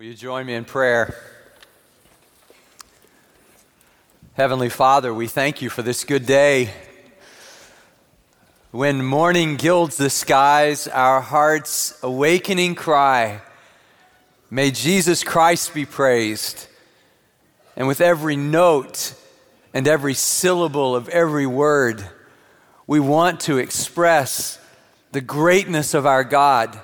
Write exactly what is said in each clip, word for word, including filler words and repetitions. Will you join me in prayer? Heavenly Father, we thank you for this good day. When morning gilds the skies, our heart's awakening cry, may Jesus Christ be praised. And with every note and every syllable of every word, we want to express the greatness of our God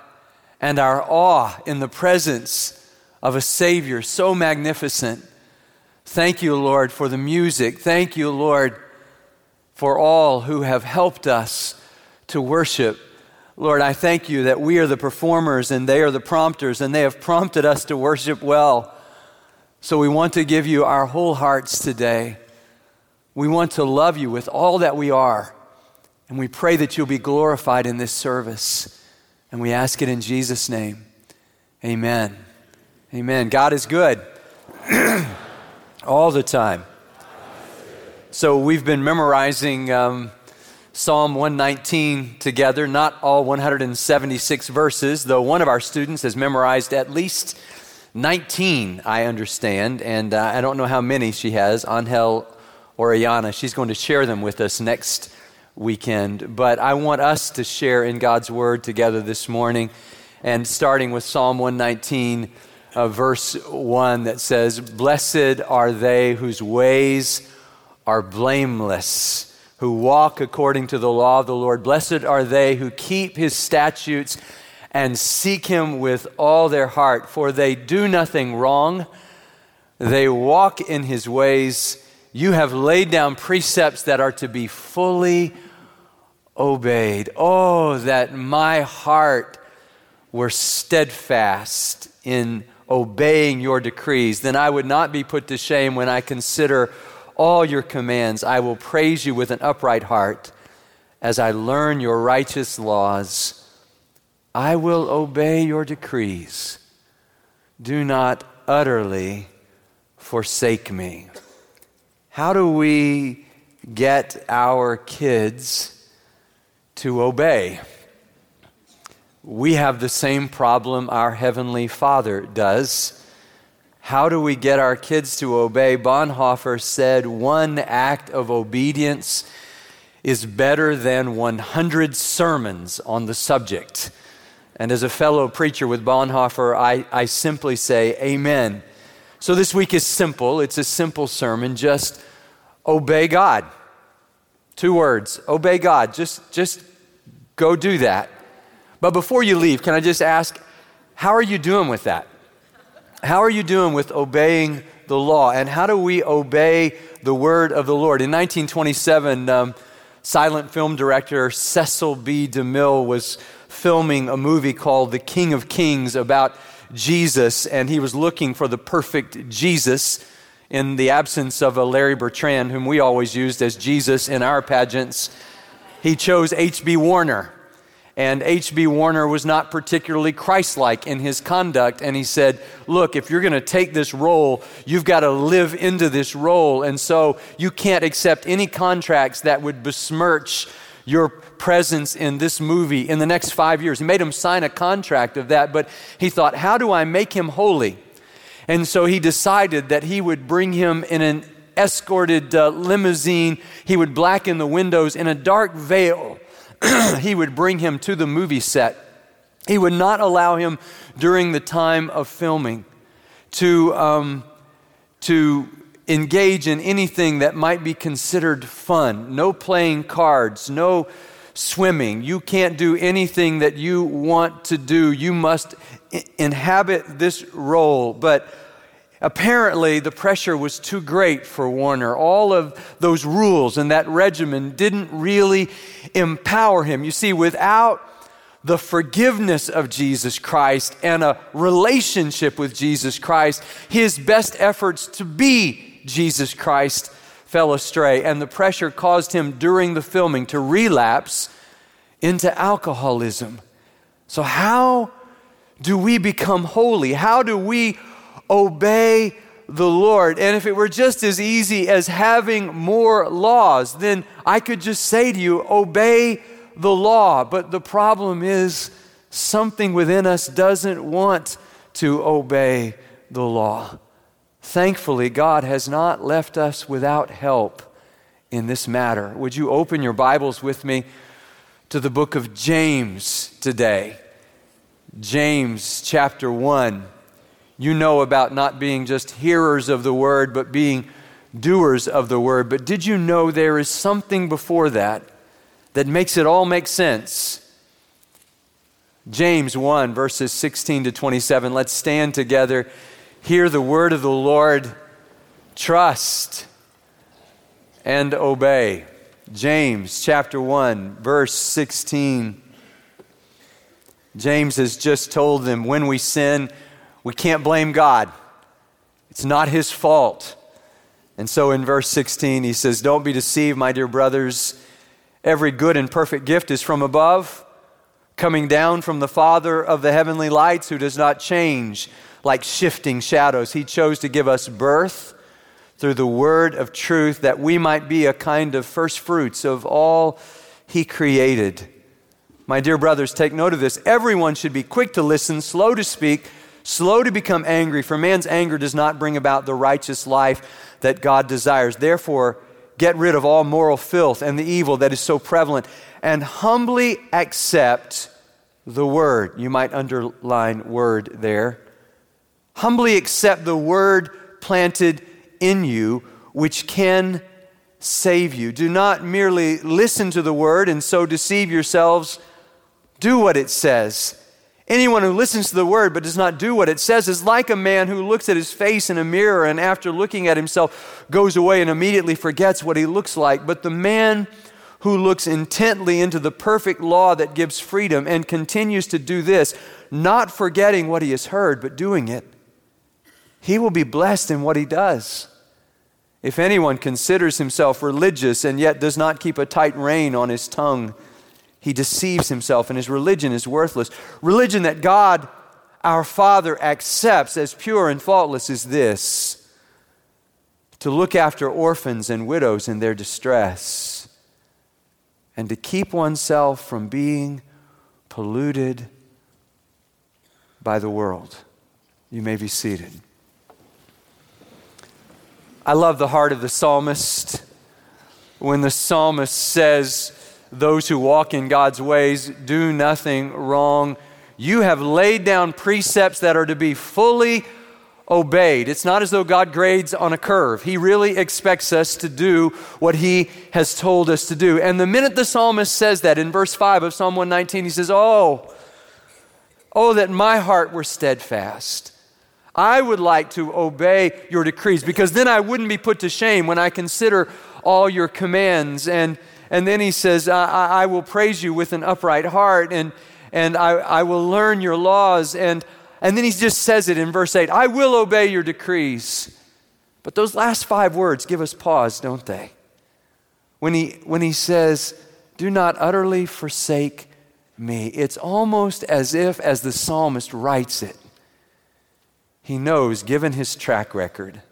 and our awe in the presence of a Savior so magnificent. Thank you, Lord, for the music. Thank you, Lord, for all who have helped us to worship. Lord, I thank you that we are the performers and they are the prompters, and they have prompted us to worship well. So we want to give you our whole hearts today. We want to love you with all that we are, and we pray that you'll be glorified in this service. And we ask it in Jesus' name. Amen. Amen. God is good all the time. So we've been memorizing um, Psalm one nineteen together, not all one hundred seventy-six verses, though one of our students has memorized at least nineteen, I understand, and uh, I don't know how many she has, Angel Orellana. She's going to share them with us next weekend. But I want us to share in God's Word together this morning, and starting with Psalm one nineteen, Uh, verse one, that says, "Blessed are they whose ways are blameless, who walk according to the law of the Lord. Blessed are they who keep his statutes and seek him with all their heart, for they do nothing wrong. They walk in his ways. You have laid down precepts that are to be fully obeyed. Oh, that my heart were steadfast in obeying your decrees, then I would not be put to shame when I consider all your commands. I will praise you with an upright heart as I learn your righteous laws. I will obey your decrees. Do not utterly forsake me." How do we get our kids to obey? We have the same problem our Heavenly Father does. How do we get our kids to obey? Bonhoeffer said, "One act of obedience is better than one hundred sermons on the subject." And as a fellow preacher with Bonhoeffer, I, I simply say, amen. So this week is simple. It's a simple sermon. Just obey God. Two words, obey God. Just, just go do that. But before you leave, can I just ask, how are you doing with that? How are you doing with obeying the law? And how do we obey the word of the Lord? In nineteen twenty-seven, um, silent film director Cecil B. DeMille was filming a movie called The King of Kings about Jesus, and he was looking for the perfect Jesus in the absence of a Larry Bertrand, whom we always used as Jesus in our pageants. He chose H. B. Warner. And H. B. Warner was not particularly Christ-like in his conduct. And he said, look, if you're going to take this role, you've got to live into this role. And so you can't accept any contracts that would besmirch your presence in this movie in the next five years. He made him sign a contract of that. But he thought, how do I make him holy? And so he decided that he would bring him in an escorted uh, limousine. He would blacken the windows in a dark veil. He would bring him to the movie set. He would not allow him during the time of filming to, um, to engage in anything that might be considered fun. No playing cards, no swimming. You can't do anything that you want to do. You must i- inhabit this role. But apparently, the pressure was too great for Warner. All of those rules and that regimen didn't really empower him. You see, without the forgiveness of Jesus Christ and a relationship with Jesus Christ, his best efforts to be Jesus Christ fell astray. And the pressure caused him during the filming to relapse into alcoholism. So how do we become holy? How do we obey the Lord? And if it were just as easy as having more laws, then I could just say to you, obey the law. But the problem is something within us doesn't want to obey the law. Thankfully, God has not left us without help in this matter. Would you open your Bibles with me to the book of James today? James chapter one. You know about not being just hearers of the word, but being doers of the word. But did you know there is something before that that makes it all make sense? James one, verses sixteen to twenty-seven. Let's stand together, hear the word of the Lord, trust and obey. James chapter one, verse sixteen. James has just told them when we sin, we can't blame God. It's not his fault. And so in verse sixteen, he says, "Don't be deceived, my dear brothers. Every good and perfect gift is from above, coming down from the Father of the heavenly lights, who does not change like shifting shadows. He chose to give us birth through the word of truth, that we might be a kind of first fruits of all he created. My dear brothers, take note of this. Everyone should be quick to listen, slow to speak, slow to become angry, for man's anger does not bring about the righteous life that God desires. Therefore, get rid of all moral filth and the evil that is so prevalent, and humbly accept the word." You might underline "word" there. "Humbly accept the word planted in you, which can save you. Do not merely listen to the word and so deceive yourselves. Do what it says. Anyone who listens to the word but does not do what it says is like a man who looks at his face in a mirror and after looking at himself goes away and immediately forgets what he looks like. But the man who looks intently into the perfect law that gives freedom and continues to do this, not forgetting what he has heard but doing it, he will be blessed in what he does. If anyone considers himself religious and yet does not keep a tight rein on his tongue, he deceives himself, and his religion is worthless. Religion that God, our Father, accepts as pure and faultless is this: to look after orphans and widows in their distress, and to keep oneself from being polluted by the world." You may be seated. I love the heart of the psalmist when the psalmist says, "Those who walk in God's ways do nothing wrong. You have laid down precepts that are to be fully obeyed." It's not as though God grades on a curve. He really expects us to do what he has told us to do. And the minute the psalmist says that in verse five of Psalm one nineteen, he says, oh, oh, that my heart were steadfast. I would like to obey your decrees, because then I wouldn't be put to shame when I consider all your commands. And And then he says, I, I will praise you with an upright heart, and and I, I will learn your laws. And, and then he just says it in verse eight, "I will obey your decrees." But those last five words give us pause, don't they? When he, when he says, "Do not utterly forsake me," it's almost as if, as the psalmist writes it, he knows, given his track record,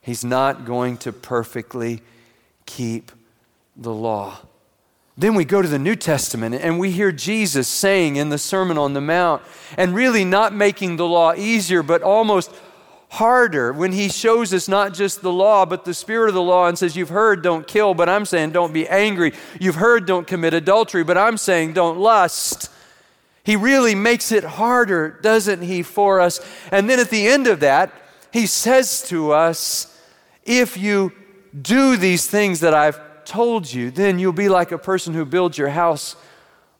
he's not going to perfectly keep the law. Then we go to the New Testament and we hear Jesus saying in the Sermon on the Mount, and really not making the law easier, but almost harder, when he shows us not just the law, but the spirit of the law, and says, "You've heard, don't kill, but I'm saying don't be angry. You've heard, don't commit adultery, but I'm saying don't lust." He really makes it harder, doesn't he, for us? And then at the end of that, he says to us, "If you do these things that I've told you, then you'll be like a person who builds your house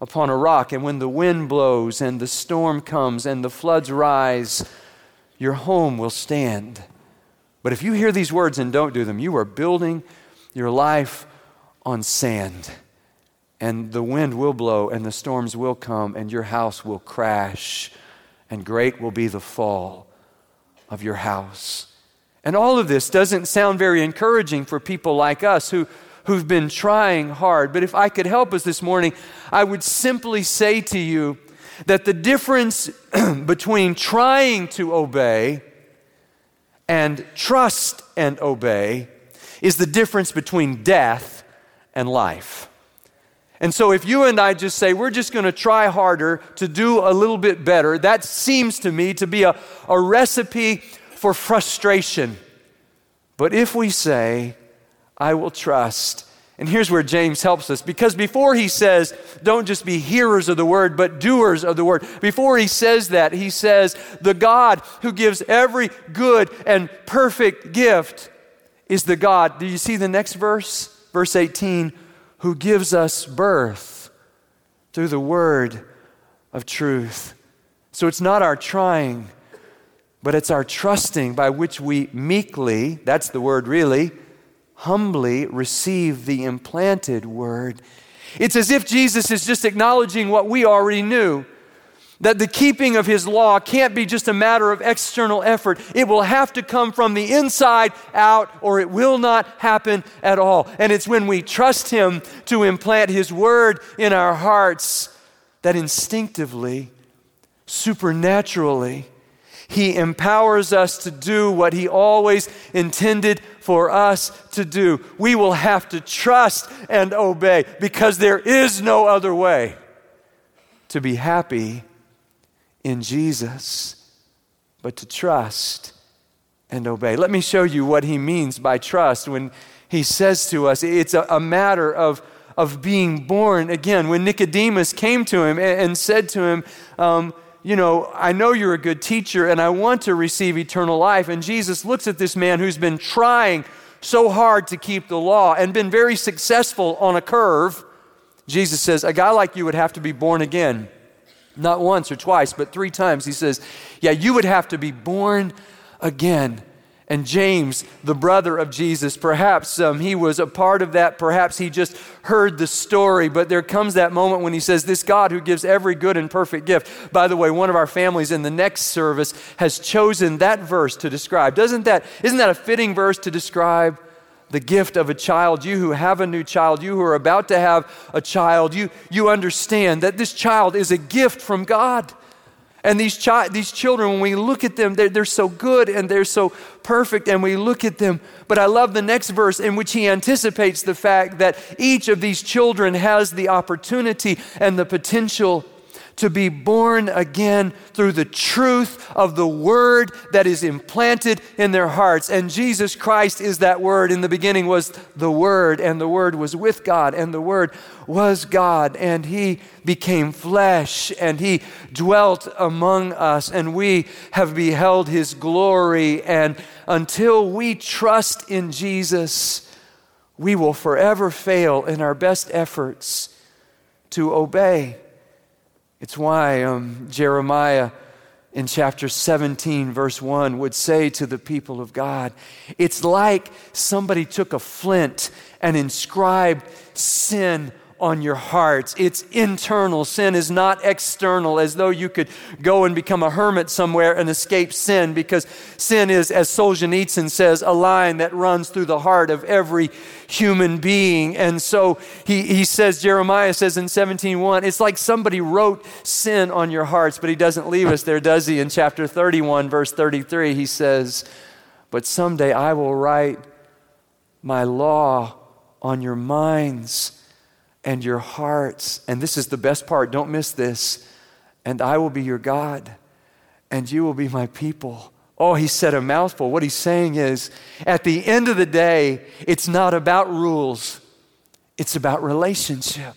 upon a rock, and when the wind blows and the storm comes and the floods rise, your home will stand. But if you hear these words and don't do them, you are building your life on sand, and the wind will blow and the storms will come and your house will crash, and great will be the fall of your house." And all of this doesn't sound very encouraging for people like us who who've been trying hard. But if I could help us this morning, I would simply say to you that the difference between trying to obey and trust and obey is the difference between death and life. And so if you and I just say, we're just going to try harder to do a little bit better, that seems to me to be a, a recipe for frustration. But if we say, I will trust, and here's where James helps us, because before he says, don't just be hearers of the word, but doers of the word. Before he says that, he says, the God who gives every good and perfect gift is the God. Do you see the next verse? Verse eighteen, who gives us birth through the word of truth. So it's not our trying, but it's our trusting by which we meekly, that's the word really, humbly receive the implanted word. It's as if Jesus is just acknowledging what we already knew, that the keeping of his law can't be just a matter of external effort. It will have to come from the inside out, or it will not happen at all. And it's when we trust him to implant his word in our hearts that instinctively, supernaturally, he empowers us to do what he always intended for us to do. We will have to trust and obey because there is no other way to be happy in Jesus but to trust and obey. Let me show you what he means by trust when he says to us, it's a, a matter of, of being born again. When Nicodemus came to him and, and said to him, um, you know, I know you're a good teacher and I want to receive eternal life. And Jesus looks at this man who's been trying so hard to keep the law and been very successful on a curve. Jesus says, a guy like you would have to be born again. Not once or twice, but three times. He says, yeah, you would have to be born again. And James, the brother of Jesus, perhaps um, he was a part of that. Perhaps he just heard the story. But there comes that moment when he says, this God who gives every good and perfect gift. By the way, one of our families in the next service has chosen that verse to describe. Doesn't that, isn't that a fitting verse to describe the gift of a child? You who have a new child, you who are about to have a child, you, you understand that this child is a gift from God. And these chi- these children, when we look at them, they're, they're so good and they're so perfect and we look at them. But I love the next verse in which he anticipates the fact that each of these children has the opportunity and the potential to be born again through the truth of the word that is implanted in their hearts. And Jesus Christ is that word. In the beginning was the word, and the word was with God, and the word was God. And he became flesh, and he dwelt among us, and we have beheld his glory. And until we trust in Jesus, we will forever fail in our best efforts to obey. It's why um, Jeremiah in chapter seventeen, verse one, would say to the people of God, it's like somebody took a flint and inscribed sin on your hearts. It's internal. Sin is not external, as though you could go and become a hermit somewhere and escape sin, because sin is, as Solzhenitsyn says, a line that runs through the heart of every human being. And so he, he says, Jeremiah says in seventeen one, it's like somebody wrote sin on your hearts, but he doesn't leave us there, does he? In chapter thirty-one, verse thirty-three, he says, but someday I will write my law on your minds and your hearts, and this is the best part, don't miss this, and I will be your God, and you will be my people. Oh, he said a mouthful. What he's saying is, at the end of the day, it's not about rules, it's about relationship.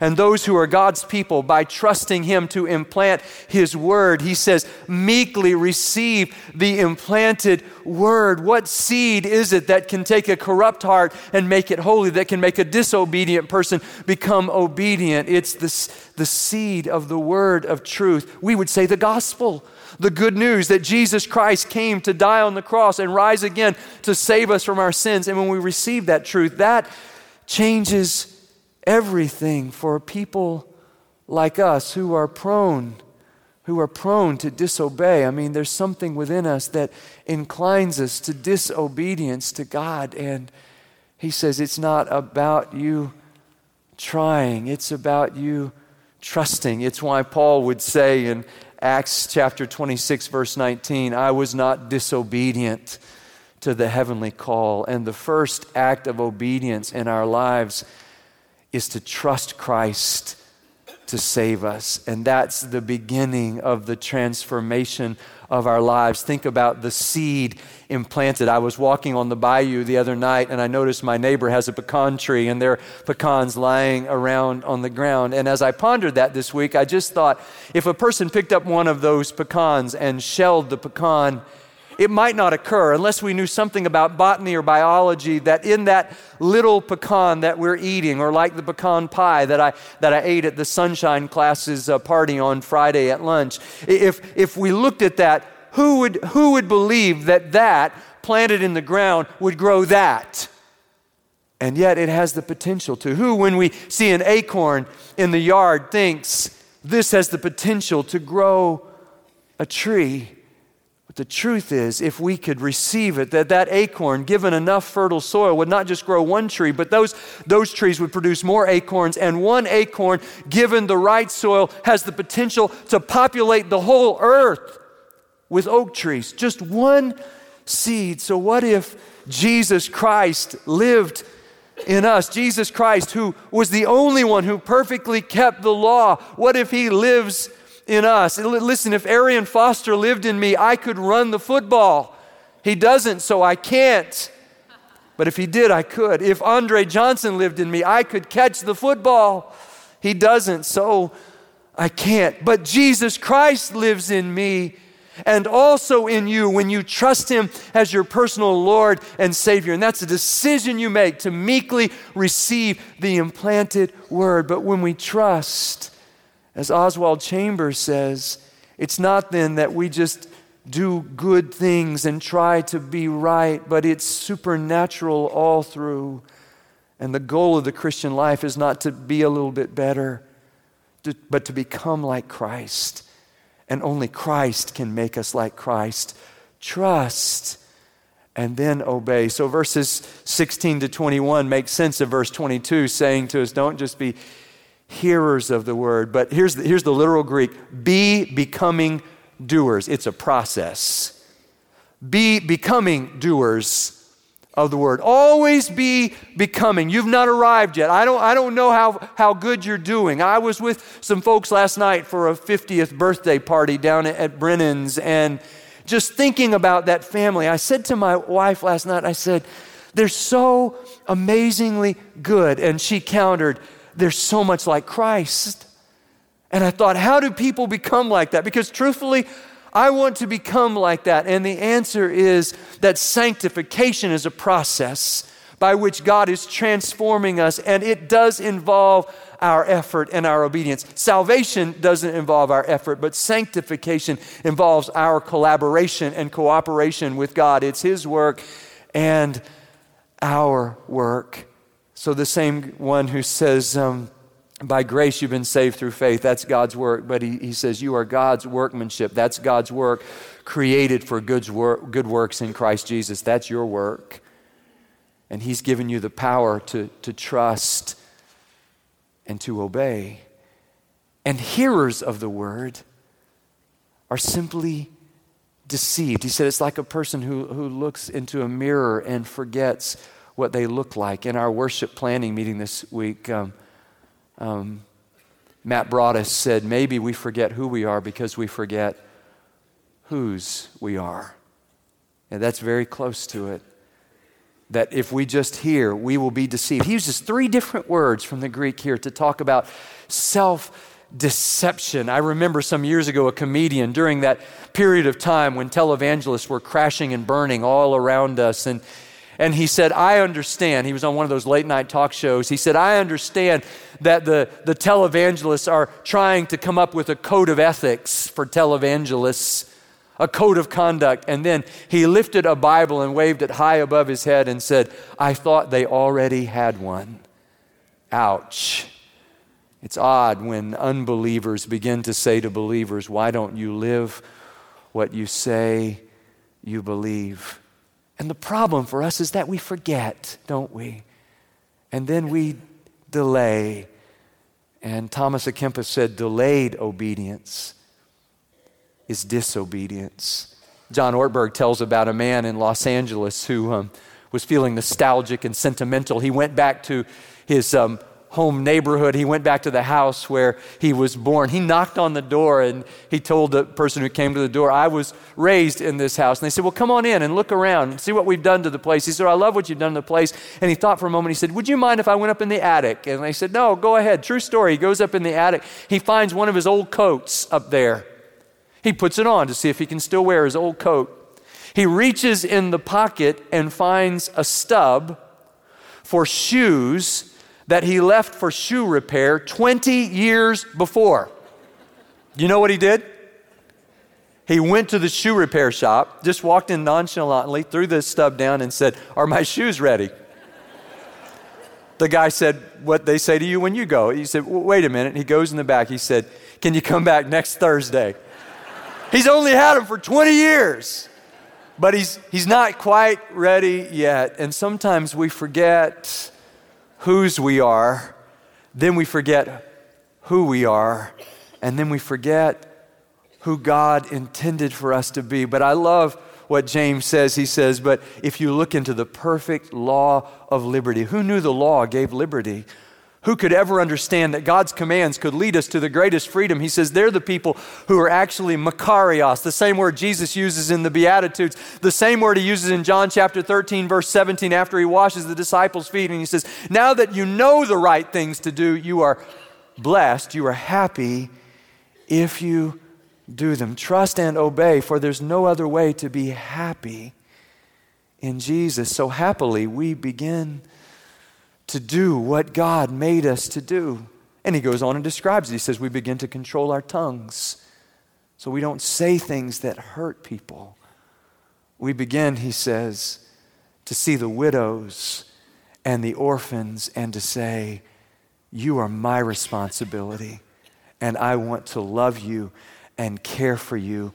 And those who are God's people, by trusting him to implant his word, he says, meekly receive the implanted word. What seed is it that can take a corrupt heart and make it holy, that can make a disobedient person become obedient? It's the, the seed of the word of truth. We would say the gospel. The good news that Jesus Christ came to die on the cross and rise again to save us from our sins. And when we receive that truth, that changes everything for people like us who are prone, who are prone to disobey. I mean, there's something within us that inclines us to disobedience to God. And he says, it's not about you trying, it's about you trusting. It's why Paul would say in Acts chapter twenty-six, verse nineteen, I was not disobedient to the heavenly call. And the first act of obedience in our lives is to trust Christ to save us. And that's the beginning of the transformation of our lives. Think about the seed implanted. I was walking on the bayou the other night, and I noticed my neighbor has a pecan tree, and there are pecans lying around on the ground. And as I pondered that this week, I just thought, if a person picked up one of those pecans and shelled the pecan, it might not occur unless we knew something about botany or biology, that in that little pecan that we're eating, or like the pecan pie that I that I ate at the Sunshine Classes uh, party on Friday at lunch, if if we looked at that, who would who would believe that that planted in the ground would grow that? And yet it has the potential to. Who, when we see an acorn in the yard, thinks this has the potential to grow a tree? The truth is, if we could receive it, that that acorn, given enough fertile soil, would not just grow one tree, but those, those trees would produce more acorns. And one acorn, given the right soil, has the potential to populate the whole earth with oak trees. Just one seed. So what if Jesus Christ lived in us? Jesus Christ, who was the only one who perfectly kept the law, what if he lives in us? Listen, if Arian Foster lived in me, I could run the football. He doesn't, so I can't. But if he did, I could. If Andre Johnson lived in me, I could catch the football. He doesn't, so I can't. But Jesus Christ lives in me, and also in you when you trust him as your personal Lord and Savior. And that's a decision you make to meekly receive the implanted word. But when we trust, as Oswald Chambers says, it's not then that we just do good things and try to be right, but it's supernatural all through. And the goal of the Christian life is not to be a little bit better, but to become like Christ. And only Christ can make us like Christ. Trust and then obey. So verses sixteen to twenty-one make sense of verse twenty-two, saying to us, don't just be hearers of the word, but here's the, here's the literal Greek: be becoming doers. It's a process. Be becoming doers of the word. Always be becoming. You've not arrived yet. I don't I don't know how, how good you're doing. I was with some folks last night for a fiftieth birthday party down at Brennan's, and just thinking about that family, I said to my wife last night, I said, they're so amazingly good. And she countered, they're so much like Christ. And I thought, how do people become like that? Because truthfully, I want to become like that. And the answer is that sanctification is a process by which God is transforming us, and it does involve our effort and our obedience. Salvation doesn't involve our effort, but sanctification involves our collaboration and cooperation with God. It's his work and our work. So the same one who says, um, by grace you've been saved through faith, that's God's work. But he, he says, you are God's workmanship. That's God's work, created for good, wor- good works in Christ Jesus. That's your work. And he's given you the power to, to trust and to obey. And hearers of the word are simply deceived. He said it's like a person who, who looks into a mirror and forgets what they look like. In our worship planning meeting this week, um, um, Matt Broadus said, maybe we forget who we are because we forget whose we are. And that's very close to it. That if we just hear, we will be deceived. He uses three different words from the Greek here to talk about self deception. I remember some years ago a comedian during that period of time when televangelists were crashing and burning all around us, and And he said, I understand. He was on one of those late night talk shows. He said, I understand that the, the televangelists are trying to come up with a code of ethics for televangelists, a code of conduct. And then he lifted a Bible and waved it high above his head and said, I thought they already had one. Ouch. It's odd when unbelievers begin to say to believers, why don't you live what you say you believe? And the problem for us is that we forget, don't we? And then we delay. And Thomas à Kempis said, delayed obedience is disobedience. John Ortberg tells about a man in Los Angeles who um, was feeling nostalgic and sentimental. He went back to his um, home neighborhood. He went back to the house where he was born. He knocked on the door and he told the person who came to the door, I was raised in this house. And they said, well, come on in and look around and see what we've done to the place. He said, I love what you've done to the place. And he thought for a moment, he said, would you mind if I went up in the attic? And they said, no, go ahead. True story. He goes up in the attic. He finds one of his old coats up there. He puts it on to see if he can still wear his old coat. He reaches in the pocket and finds a stub for shoes that he left for shoe repair twenty years before. You know what he did? He went to the shoe repair shop, just walked in nonchalantly, threw the stub down and said, are my shoes ready? The guy said, what they say to you when you go. He said, wait a minute. He goes in the back. He said, can you come back next Thursday? He's only had them for twenty years. But he's he's not quite ready yet. And sometimes we forget whose we are, then we forget who we are, and then we forget who God intended for us to be. But I love what James says. He says, but if you look into the perfect law of liberty, who knew the law gave liberty? Who could ever understand that God's commands could lead us to the greatest freedom? He says they're the people who are actually makarios, the same word Jesus uses in the Beatitudes, the same word he uses in John chapter thirteen, verse seventeen, after he washes the disciples' feet. And he says, now that you know the right things to do, you are blessed, you are happy if you do them. Trust and obey, for there's no other way to be happy in Jesus. So happily we begin to do what God made us to do. And he goes on and describes it. He says we begin to control our tongues so we don't say things that hurt people. We begin, he says, to see the widows and the orphans and to say, you are my responsibility and I want to love you and care for you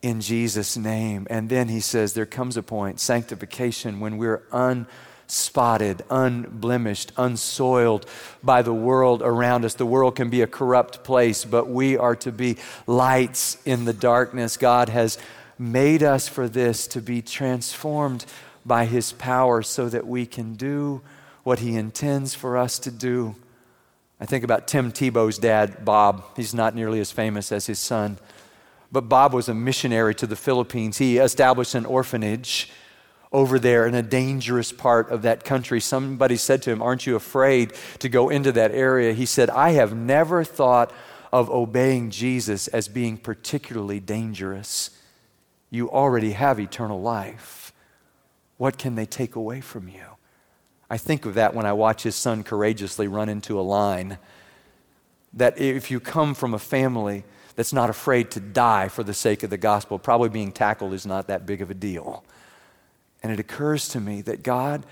in Jesus' name. And then he says there comes a point, sanctification, when we're un. spotted, unblemished, unsoiled by the world around us. The world can be a corrupt place, but we are to be lights in the darkness. God has made us for this, to be transformed by his power so that we can do what he intends for us to do. I think about Tim Tebow's dad, Bob. He's not nearly as famous as his son, but Bob was a missionary to the Philippines. He established an orphanage over there in a dangerous part of that country. Somebody said to him, aren't you afraid to go into that area? He said, I have never thought of obeying Jesus as being particularly dangerous. You already have eternal life. What can they take away from you? I think of that when I watch his son courageously run into a line. That if you come from a family that's not afraid to die for the sake of the gospel, probably being tackled is not that big of a deal. And it occurs to me that God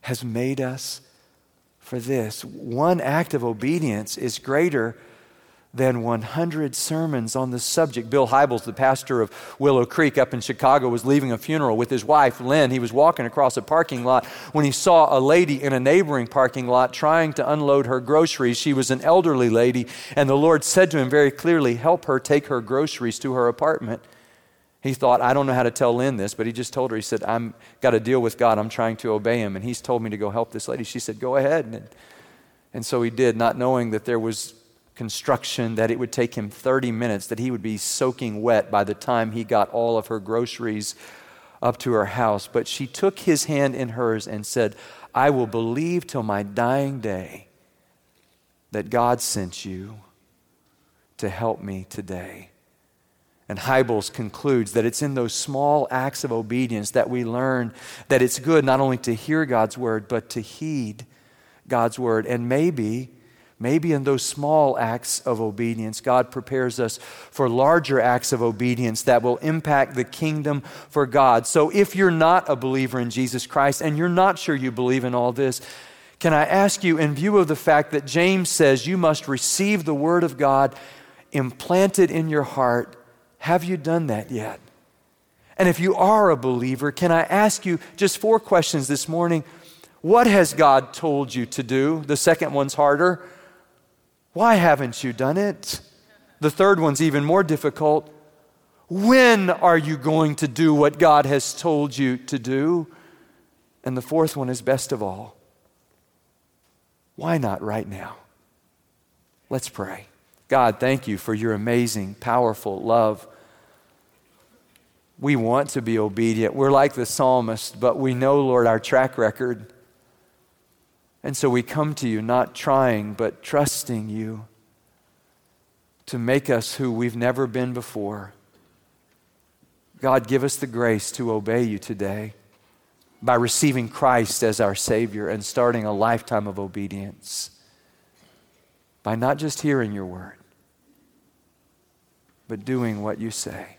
has made us for this. One act of obedience is greater than one hundred sermons on the subject. Bill Hybels, the pastor of Willow Creek up in Chicago, was leaving a funeral with his wife, Lynn. He was walking across a parking lot when he saw a lady in a neighboring parking lot trying to unload her groceries. She was an elderly lady, and the Lord said to him very clearly, help her take her groceries to her apartment. He thought, I don't know how to tell Lynn this, but he just told her, he said, I'm got to deal with God. I'm trying to obey him. And he's told me to go help this lady. She said, go ahead. And, and so he did, not knowing that there was construction, that it would take him thirty minutes, that he would be soaking wet by the time he got all of her groceries up to her house. But she took his hand in hers and said, I will believe till my dying day that God sent you to help me today. And Hybels concludes that it's in those small acts of obedience that we learn that it's good not only to hear God's word, but to heed God's word. And maybe, maybe in those small acts of obedience, God prepares us for larger acts of obedience that will impact the kingdom for God. So if you're not a believer in Jesus Christ and you're not sure you believe in all this, can I ask you, in view of the fact that James says you must receive the word of God implanted in your heart, have you done that yet? And if you are a believer, can I ask you just four questions this morning? What has God told you to do? The second one's harder. Why haven't you done it? The third one's even more difficult. When are you going to do what God has told you to do? And the fourth one is best of all. Why not right now? Let's pray. God, thank you for your amazing, powerful love. We want to be obedient. We're like the psalmist, but we know, Lord, our track record. And so we come to you not trying, but trusting you to make us who we've never been before. God, give us the grace to obey you today by receiving Christ as our Savior and starting a lifetime of obedience by not just hearing your word, but doing what you say.